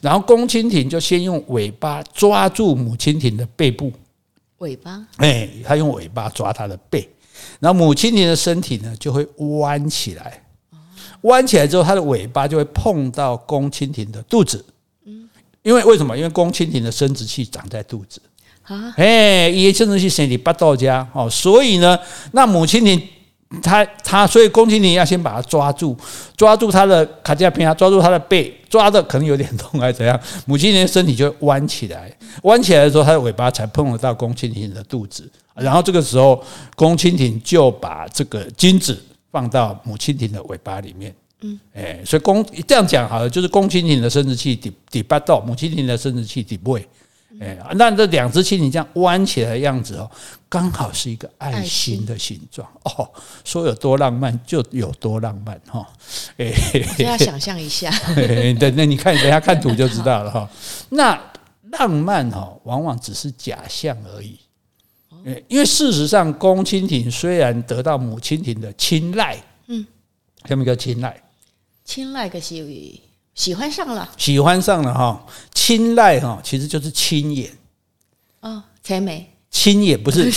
然后公蜻蜓就先用尾巴抓住母蜻蜓的背部，尾巴，哎，它用尾巴抓它的背，然后母蜻蜓的身体呢就会弯起来，弯起来之后，它的尾巴就会碰到公蜻蜓的肚子。因为什么？因为公蜻蜓的生殖器长在肚子啊，哎，它的生殖器身体不到家哦，所以呢，那母蜻蜓。所以公蜻蜓要先把它抓住，抓住它的卡加片，抓住它的背，抓的可能有点痛还是怎样，母蜻蜓的身体就弯起来，弯起来的时候它的尾巴才碰得到公蜻蜓的肚子，然后这个时候公蜻蜓就把这个精子放到母蜻蜓的尾巴里面。所以这样讲好了，就是公蜻蜓的生殖器底巴豆，母蜻蜓的生殖器底背。那这两只蜻蜓这样弯起来的样子哦，刚好是一个爱心的形状哦，说有多浪漫就有多浪漫哈。大家想象一下，那你看等下看图就知道了哈。那浪漫哦，往往只是假象而已，因为事实上公蜻蜓虽然得到母蜻蜓的青睐，什么叫青睐？青睐个是。喜欢上了哈，青睐哈，其实就是青眼哦，才美。青眼不是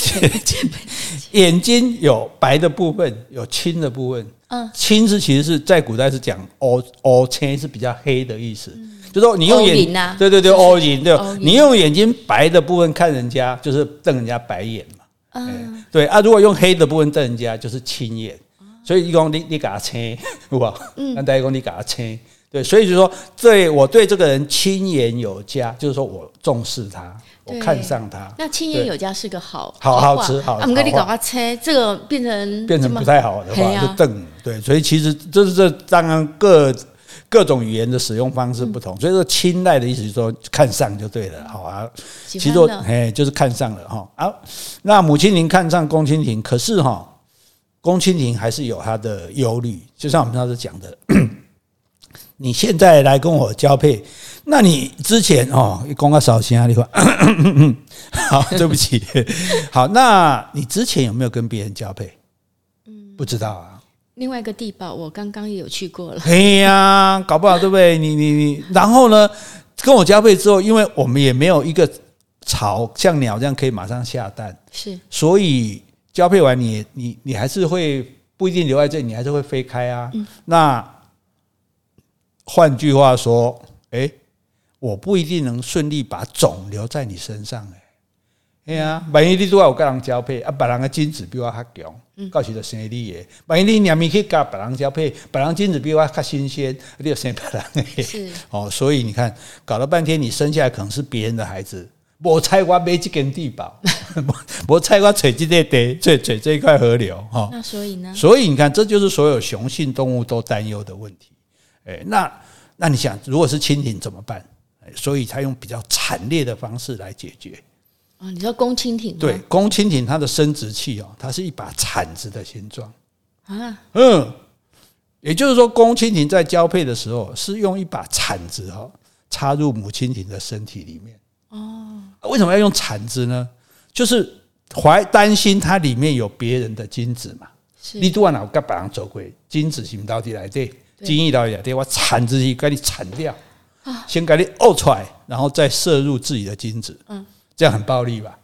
眼睛有白的部分，有青的部分。青是其实是在古代是讲乌青是比较黑的意思，就是说你用眼对对对乌银对，你用眼睛白的部分看人家就是瞪人家白眼嘛。对啊，如果用黑的部分瞪人家就是青眼，所以说你给他青，有吧？大家说你给他青。对，所以就是说，我对这个人青眼有加，就是说我重视他，我看上他。那青眼有加是个好吃好。不过你搞他猜，这个变成不太好的话，就瞪。对，所以其实这当然各种语言的使用方式不同，所以说青睐的意思就是说看上就对了，好啊。其实就是看上了哈啊。那母蜻蜓看上公蜻蜓，可是哈，公蜻蜓还是有它的忧虑，就像我们上次讲的。你现在来跟我交配，那你之前说到少声你说好，对不起。好，那你之前有没有跟别人交配？不知道啊。另外一个地堡我刚刚也有去过了。哎呀，搞不好对不对？你然后呢，跟我交配之后，因为我们也没有一个巢像鸟这样可以马上下蛋，是，所以交配完你还是会不一定留在这里，你还是会飞开啊。那换句话说，我不一定能顺利把种留在你身上哎。啊，万一你都要有跟人交配啊，别人的精子比我较强，到时就生你的。万一你两面去跟别人交配，别人精子比我较新鲜，你就生别人的。是哦，所以你看，搞了半天，你生下来可能是别人的孩子。没猜我买这间地堡，没猜我找这块地，找这块河流哈。那所以呢？所以你看，这就是所有雄性动物都担忧的问题。那你想，如果是蜻蜓怎么办？所以他用比较惨烈的方式来解决。哦，你说公蜻蜓？对，公蜻蜓它的生殖器它是一把铲子的形状啊。也就是说，公蜻蜓在交配的时候是用一把铲子插入母蜻蜓的身体里面。哦，为什么要用铲子呢？就是担心它里面有别人的精子嘛。你都要哪个把人走过，精子是不是到底来对？精液到底对，我铲自己，给你铲掉，先给你呕出来，然后再摄入自己的精子，这样很暴力吧？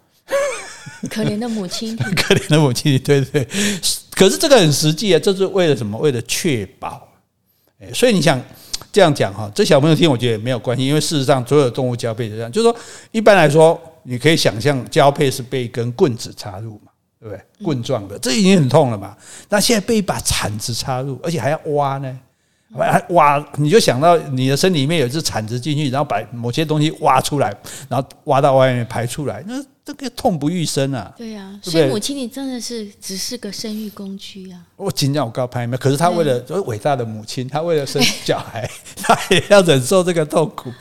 可怜的母亲，可怜的母亲，对对对。可是这个很实际啊，这是为了什么？为了确保。所以你想这样讲哈，这小朋友听我觉得也没有关系，因为事实上所有动物交配是这样，就是说一般来说，你可以想象交配是被一根棍子插入嘛。对不对？棍状的，这已经很痛了嘛。那现在被一把铲子插入，而且还要挖呢。挖，你就想到你的身体里面有一只铲子进去，然后把某些东西挖出来，然后挖到外面排出来，那这个痛不欲生啊。对啊，对对，所以母亲你真的是只是个生育工具啊。我尽量我告拍，可是她为了伟大的母亲，她为了生小孩，她也要忍受这个痛苦。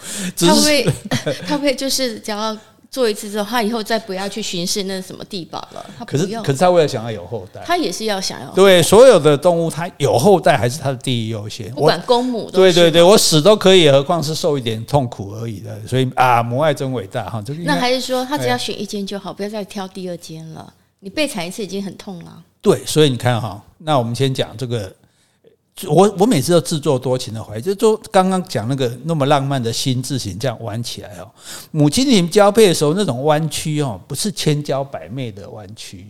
她会就是只要做一次之后，他以后再不要去巡视那什么地堡了。可是他为了想要有后代，他也是要想要对所有的动物，他有后代还是他的第一优先。不管公母都是，对对对，我死都可以，何况是受一点痛苦而已的。所以啊，母爱真伟大哈。那还是说，他只要选一间就好，不要再挑第二间了。你被踩一次已经很痛了。对，所以你看哈，那我们先讲这个，我每次都自作多情的怀疑，就刚刚讲那个那么浪漫的心字形这样弯起来哦。母亲灵交配的时候那种弯曲哦，不是千娇百媚的弯曲，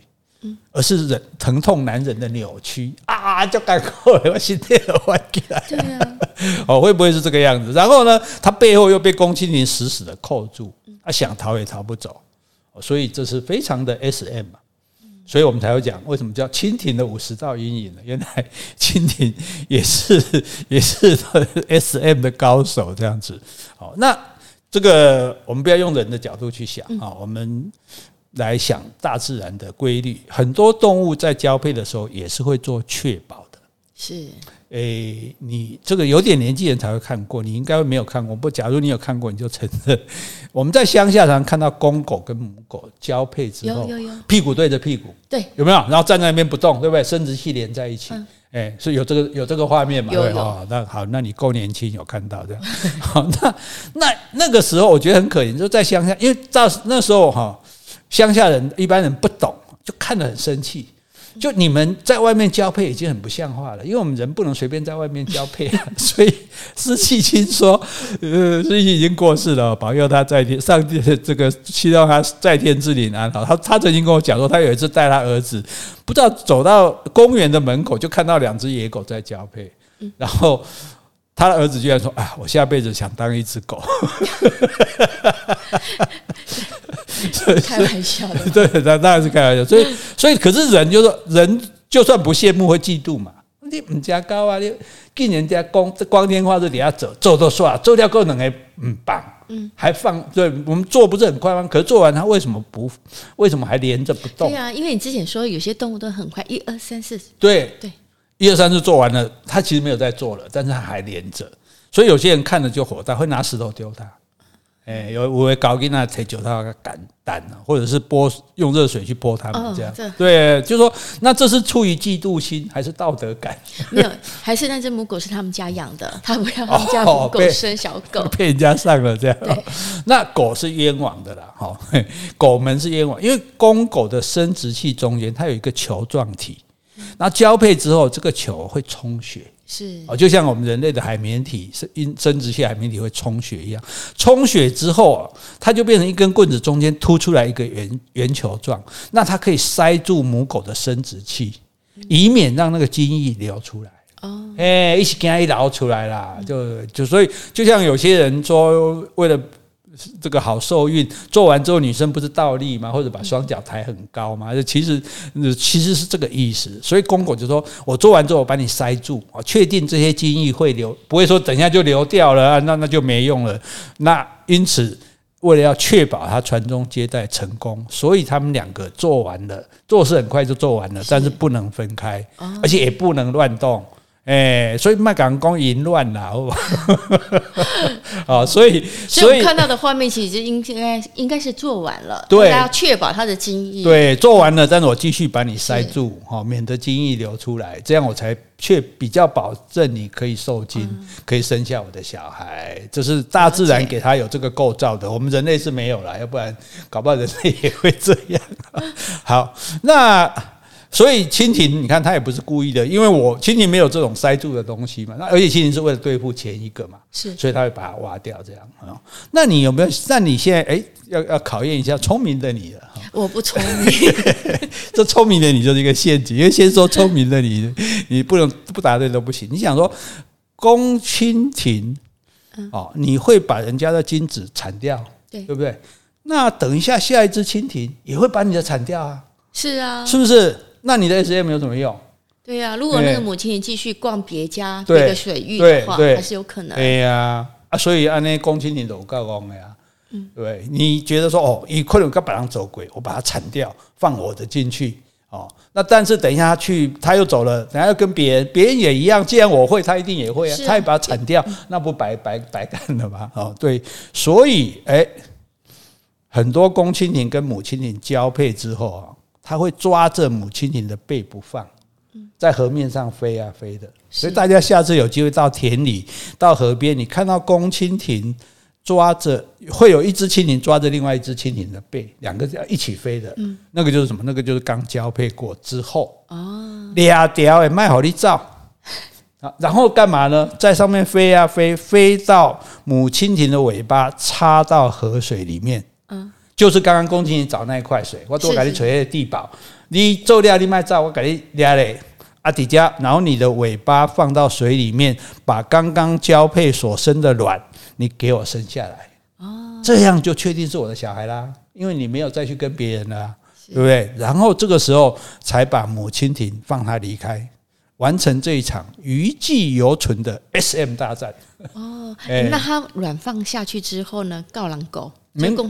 而是人疼痛男人的扭曲啊，就感觉我心跳都弯起来。对啊，哦，会不会是这个样子？然后呢，他背后又被公亲灵死死的扣住，他想逃也逃不走，所以这是非常的 SM 嘛。所以我们才会讲为什么叫蜻蜓的50道阴影呢？原来蜻蜓也是 SM 的高手这样子。好，那这个我们不要用人的角度去想啊，我们来想大自然的规律。很多动物在交配的时候也是会做确保的。是，欸，你这个有点年纪人才会看过，你应该没有看过。不，假如你有看过，你就承认。我们在乡下常看到公狗跟母狗交配之后，有屁股对着屁股，对，有没有？然后站在那边不动，对不对？生殖器连在一起，欸，所以有这个画面嘛？对哦，那好，那你够年轻有看到这样。好，那个时候我觉得很可怜，就在乡下，因为到那时候哈，乡下人一般人不懂，就看得很生气。就你们在外面交配已经很不像话了，因为我们人不能随便在外面交配啊，所以施契钦说，施契已经过世了，保佑他在天，上帝这个希望他在天之灵安好。他曾经跟我讲说，他有一次带他儿子，不知道走到公园的门口就看到2只野狗在交配，然后他的儿子居然说：“啊，我下辈子想当一只狗。”开玩笑的，对，当然是开玩笑。所以，可是人就是人，就算不羡慕，会嫉妒嘛。你唔加高啊，你跟人家光天化日底下走都算了，走掉够能还棒，还放。对，我们做不是很快吗？可是做完他为什么还连着不动？对啊，因为你之前说有些动物都很快，1、2、3、4，对，1、2、3 做完了，他其实没有在做了，但是他还连着。所以有些人看了就火大，会拿石头丢他。欸，有的高囡仔摕石头给干蛋，或者是用热水去泼他们这样。哦，对，就是说，那这是出于嫉妒心还是道德感？没有，还是那只母狗是他们家养的，他不要他们家母狗生小狗，被人家上了这样。那狗是冤枉的啦，狗们是冤枉，因为公狗的生殖器中间它有一个球状体，那交配之后，这个球会充血。是，就像我们人类的海绵体，生殖器海绵体会充血一样，充血之后它就变成一根棍子，中间凸出来一个圆球状，那它可以塞住母狗的生殖器，以免让那个精液流出来。哦，一起给它一捞出来啦，就所以就像有些人说，为了这个好受孕，做完之后女生不是倒立吗？或者把双脚抬很高吗？其实是这个意思。所以公狗就说，我做完之后我把你塞住，确定这些精液会流，不会说等一下就流掉了，那就没用了。那因此为了要确保他传宗接代成功，所以他们2个做完了，做事很快就做完了，但是不能分开，而且也不能乱动。欸，所以不要跟说淫乱啦，好不好？所以我们看到的画面其实应该是做完了，对，要确保它的精液，对，做完了，但是我继续把你塞住，免得精液流出来，这样我才却比较保证你可以受精，可以生下我的小孩。这是大自然给他有这个构造的，我们人类是没有啦，要不然搞不好人类也会这样。好，那所以蜻蜓，你看它也不是故意的，因为蜻蜓没有这种塞住的东西嘛。那而且蜻蜓是为了对付前一个嘛，是，所以它会把它挖掉这样。那你有没有？那你现在要考验一下聪明的你了。我不聪明，这聪明的你就是一个陷阱。因为先说聪明的你，你不答对都不行。你想说公蜻蜓，你会把人家的精子产掉，对不对？那等一下下一只蜻蜓也会把你的产掉啊。是啊，是不是？那你的 SM 有什么用？对啊，如果那个母亲继续逛别家这个水域的话，还是有可能。对啊，所以按那公蜻蜓都告公的呀，对，你觉得说哦，一块有个把人走鬼，我把它铲掉，放我的进去哦。那但是等一下他又走了，等一下又跟别人也一样。既然我会，他一定也会啊，他也把它铲掉，那不白干了吗？哦，对，所以很多公蜻蜓跟母蜻蜓交配之后啊，他会抓着母蜻蜓的背不放，在河面上飞啊飞的。所以大家下次有机会到田里、到河边，你看到公蜻蜓抓着，会有一只蜻蜓抓着另外一只蜻蜓的背，两个一起飞的，那个就是什么？那个就是刚交配过之后，两条也卖好力照，然后干嘛呢？在上面飞啊飞，飞到母蜻蜓的尾巴插到河水里面，就是刚刚公蜻蜓找那一块水，我都给你找那个地堡，你做了你不要走，我给你抓下啊，在这，然后你的尾巴放到水里面，把刚刚交配所生的卵你给我生下来，这样就确定是我的小孩啦，因为你没有再去跟别人了，对不对？然后这个时候才把母蜻蜓放它离开，完成这一场余悸犹存的 SM 大战。那它卵放下去之后呢？告狼狗免狗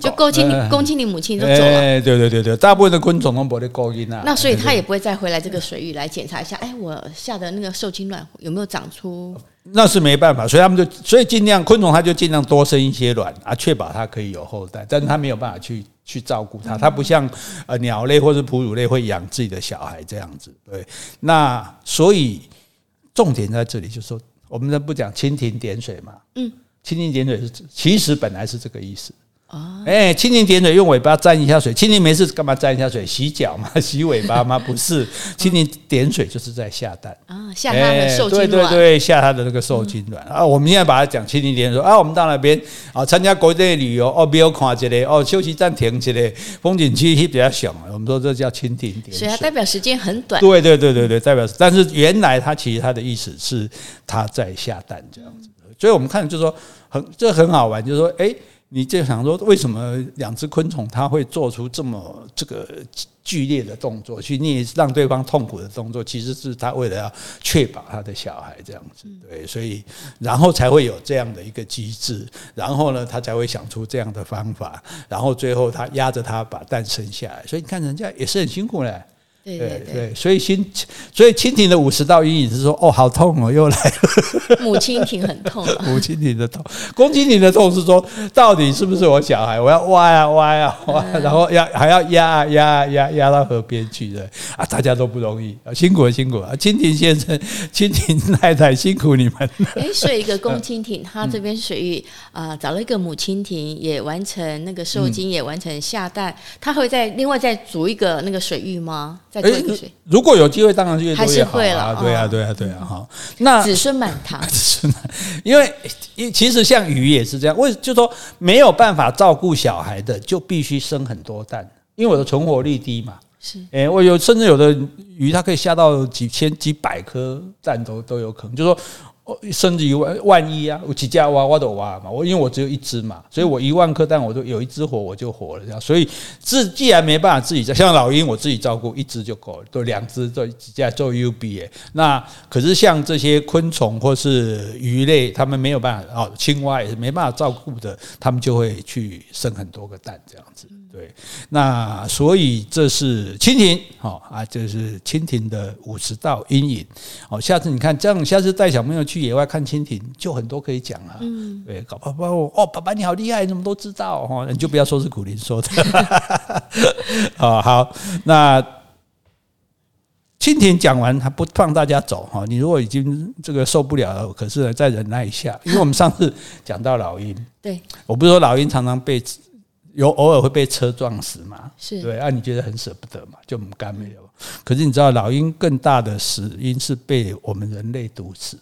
就公蜻蜓母亲就走了，对，大部分的昆虫都没在顾囡仔，那所以他也不会再回来这个水域来检查一下，我下的那个受精卵有没有长出，那是没办法，所以他们就尽量昆虫，他就尽量多生一些卵啊，确保它可以有后代，但是他没有办法去照顾它，它不像鸟类或是哺乳类会养自己的小孩这样子，对。那所以重点在这里，就是说我们不讲蜻蜓点水嘛，蜻蜓点水其实本来是这个意思，蜻蜓点水用尾巴沾一下水，蜻蜓没事干嘛沾一下水？洗脚吗？洗尾巴吗？不是，蜻蜓点水就是在下蛋，下它的受精卵，对，下它的那个受精卵，我们现在把它讲蜻蜓点水我们到那边参加国内旅游庙看一下休息站停一下风景区翕一下相，我们说这叫蜻蜓点水，所以它代表时间很短，对，代表，但是原来它其实它的意思是它在下蛋这样子，所以我们看就是说这很好玩，就是说你就想说为什么两只昆虫它会做出这么剧烈的动作，去让对方痛苦的动作，其实是它为了要确保它的小孩这样子，对，所以然后才会有这样的一个机制，然后呢它才会想出这样的方法，然后最后它压着它把蛋生下来，所以你看人家也是很辛苦的，对，所以蜻蜓的50道阴影是说好痛又来了，母蜻蜓很痛母蜻蜓的痛，公蜻蜓的痛是说到底是不是我小孩，我要挖，然后还要压到河边去的大家都不容易，辛苦蜻蜓先生蜻蜓太太辛苦你们所以一个公蜻蜓它这边水域找了一个母蜻蜓，也完成那个受精，也完成下蛋，它会另外再筑一个那个水域吗？如果有机会当然越多越好，对啊，那子孙满堂因为其实像鱼也是这样，就是说没有办法照顾小孩的就必须生很多蛋，因为我的存活率低嘛，是我甚至有的鱼它可以下到几千几百颗蛋都有可能，就是说甚至万一有几只蛙我就蛙嘛，因为我只有一只嘛，所以我10000颗蛋我就有一只活我就活了这样，所以既然没办法自己，像老鹰我自己照顾一只就够了，都两只都几只做 UB， 那可是像这些昆虫或是鱼类他们没有办法，青蛙也是没办法照顾的，他们就会去生很多个蛋这样子，对。那所以这是蜻蜓这是蜻蜓的50道阴影，下次你看这样，下次带小朋友去野外看蜻蜓就很多可以讲啊，对，搞不好爸爸你好厉害，你怎么都知道你就不要说是古林说的好，那蜻蜓讲完他不放大家走，你如果已经这个受不了了，可是再忍耐一下，因为我们上次讲到老鹰，对，我不是说老鹰常常被偶尔会被车撞死嘛，是对啊，你觉得很舍不得嘛，就不甘没有，可是你知道老鹰更大的死因是被我们人类毒死，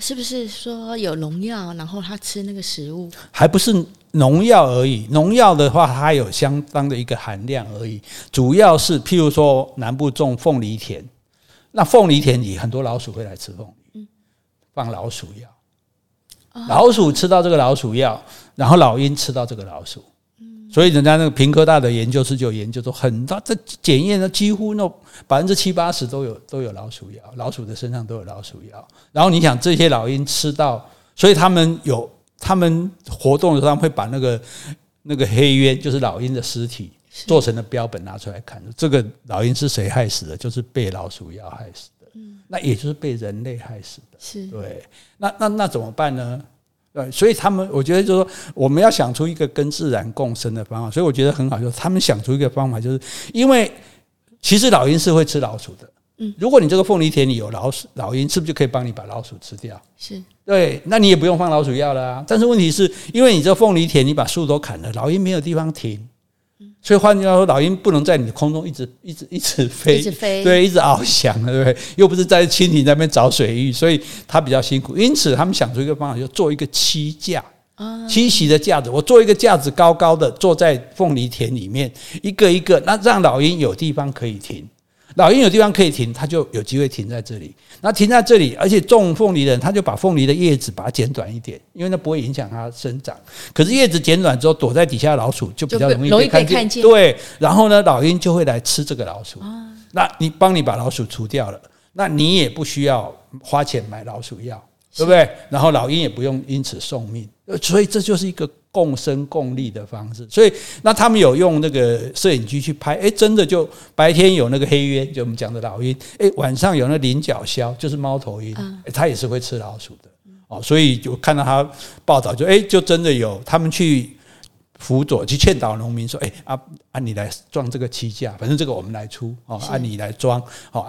是不是说有农药然后他吃那个食物，还不是农药而已，农药的话它有相当的一个含量而已，主要是譬如说南部种凤梨田，那凤梨田里很多老鼠会来吃凤梨，放老鼠药，老鼠吃到这个老鼠药，然后老鹰吃到这个老鼠，所以人家那个屏科大的研究室就研究说很大，这检验几乎 70-80% 都有老鼠药，老鼠的身上都有老鼠药，然后你想这些老鹰吃到，所以他们活动的时候他们会把那个黑鸢就是老鹰的尸体做成了标本拿出来看，这个老鹰是谁害死的，就是被老鼠药害死的，那也就是被人类害死的，是对，那怎么办呢？所以他们我觉得就是说我们要想出一个跟自然共生的方法，所以我觉得很好，就是他们想出一个方法，就是因为其实老鹰是会吃老鼠的，如果你这个凤梨田里有老鼠老鹰，是不是就可以帮你把老鼠吃掉？是，对，那你也不用放老鼠药了啊。但是问题是，因为你这凤梨田你把树都砍了，老鹰没有地方停，所以换句话说，老鹰不能在你的空中一直飞，对，一直翱翔，对不对？又不是在蜻蜓那边找水域，所以它比较辛苦。因此，他们想出一个方法，就做一个栖架。栖息的架子，我做一个架子高高的坐在凤梨田里面，一个一个，那让老鹰有地方可以停，老鹰有地方可以停，它就有机会停在这里。那停在这里，而且种凤梨的人他就把凤梨的叶子把它剪短一点，因为那不会影响它生长。可是叶子剪短之后，躲在底下的老鼠就比较容易被看见，对。然后呢，老鹰就会来吃这个老鼠。那你帮你把老鼠除掉了，那你也不需要花钱买老鼠药，对不对？然后老鹰也不用因此送命，所以这就是一个共生共利的方式。所以那他们有用那个摄影机去拍，真的就白天有那个黑鸢，就我们讲的老鹰，晚上有那菱角鸮，就是猫头鹰，它也是会吃老鼠的，所以就看到他报道，就真的有他们去辅佐，去劝导农民说，你来装这个栖架，反正这个我们来出，你来装，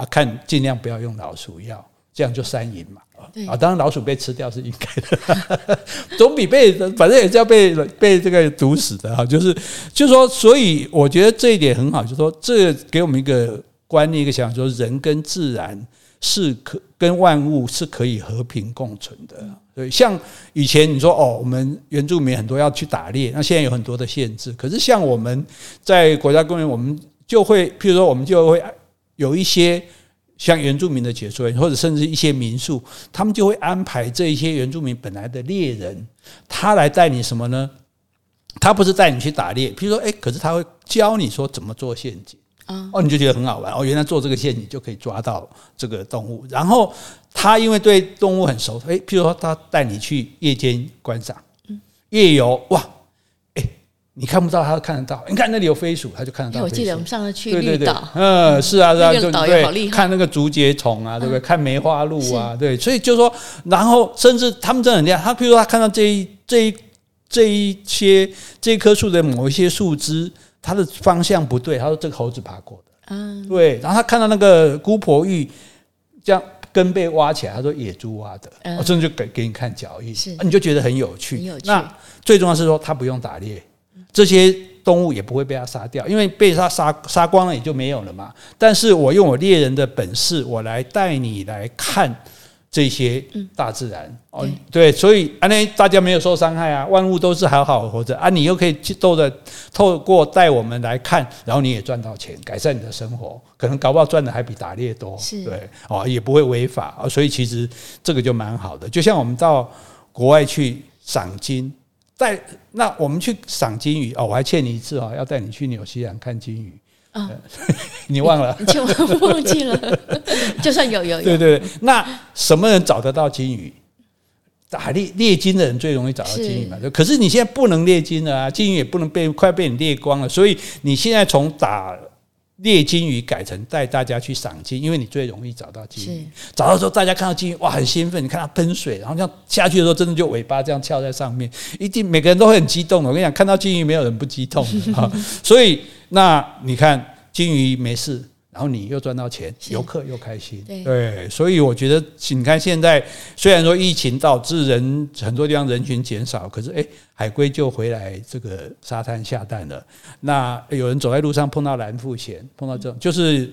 看尽量不要用老鼠药，这样就三赢嘛。当然老鼠被吃掉是应该的总比反正也是要被这个毒死的，就是说，所以我觉得这一点很好，就是说这给我们一个观念，一个想法，说人跟自然是跟万物是可以和平共存的。对，像以前你说我们原住民很多要去打猎，那现在有很多的限制，可是像我们在国家公园，我们就会譬如说我们就会有一些像原住民的解说员，或者甚至一些民宿，他们就会安排这一些原住民本来的猎人，他来带你什么呢？他不是带你去打猎，譬如说，可是他会教你说怎么做陷阱，你就觉得很好玩，原来做这个陷阱就可以抓到这个动物。然后他因为对动物很熟，譬如说他带你去夜间观赏，夜游，哇！你看不到，他看得到。你看那里有飞鼠，他就看得到飞鼠。我记得我们上次去绿岛，是啊，那个导游好厉害，看那个竹节虫啊，对不对？看梅花鹿啊，对。所以就说，然后甚至他们真的很厉害。他譬如说，他看到这一棵树的某一些树枝，它的方向不对，他说这个猴子爬过的，对。然后他看到那个姑婆芋，这样。根被挖起来，他说野猪挖的，甚至就给你看脚印，你就觉得很有趣。那最重要是说，他不用打猎。这些动物也不会被他杀掉，因为被他杀光了也就没有了嘛。但是我用我猎人的本事，我来带你来看这些大自然，对，所以大家没有受伤害啊，万物都是好好活着啊，你又可以透过带我们来看，然后你也赚到钱，改善你的生活，可能搞不好赚的还比打猎多，对，也不会违法，所以其实这个就蛮好的。就像我们到国外去赏金。那我们去赏金鱼，我还欠你一次，要带你去纽西兰看金鱼，你忘了？我忘记了就算有对，那什么人找得到金鱼？猎金的人最容易找到金鱼嘛。可是你现在不能猎金了啊，金鱼也不能快被你猎光了，所以你现在从猎金鱼改成带大家去赏金，因为你最容易找到金鱼。找到之后，大家看到金鱼，哇，很兴奋，你看它喷水，然后这样下去的时候，真的就尾巴这样翘在上面，一定每个人都会很激动的。我跟你讲，看到金鱼没有人不激动的所以那你看金鱼没事，然后你又赚到钱，游客又开心，对，所以我觉得你看现在虽然说疫情导致很多地方人群减少，可是海龟就回来这个沙滩下蛋了。那有人走在路上碰到蓝腹鹇，碰到这种就是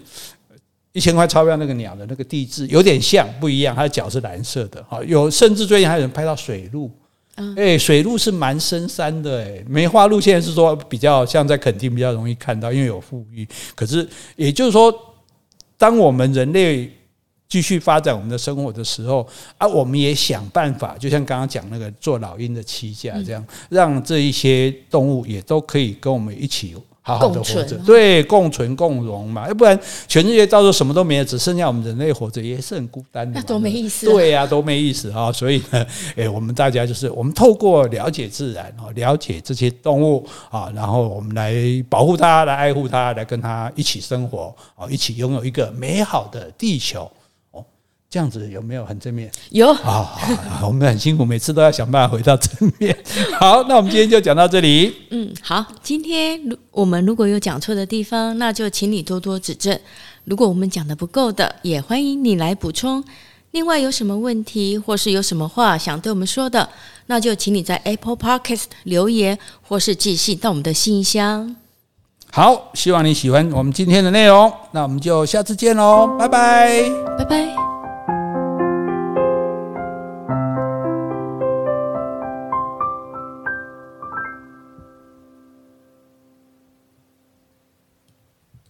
1000块钞票那个鸟的那个地质有点像，不一样，它的脚是蓝色的。有甚至最近还有人拍到水鹿，水鹿是蛮深山的，梅花鹿现在是说比较像在垦丁比较容易看到，因为有富裕。可是也就是说，当我们人类继续发展我们的生活的时候我们也想办法，就像刚刚讲那个做老鹰的栖架这样，让这一些动物也都可以跟我们一起好好的活着，对，共存共荣嘛，要不然全世界到时候什么都没有，只剩下我们人类活着，也是很孤单的，那多没意思。对啊，多没意思啊！所以呢，我们大家就是我们透过了解自然，了解这些动物啊，然后我们来保护它，来爱护它，来跟它一起生活，一起拥有一个美好的地球。这样子有没有很正面？有我们很辛苦，每次都要想办法回到正面。好，那我们今天就讲到这里。好，今天我们如果有讲错的地方，那就请你多多指正。如果我们讲的不够的，也欢迎你来补充。另外有什么问题或是有什么话想对我们说的，那就请你在 Apple Podcast 留言或是寄信到我们的信箱。好，希望你喜欢我们今天的内容，那我们就下次见咯，拜拜拜拜。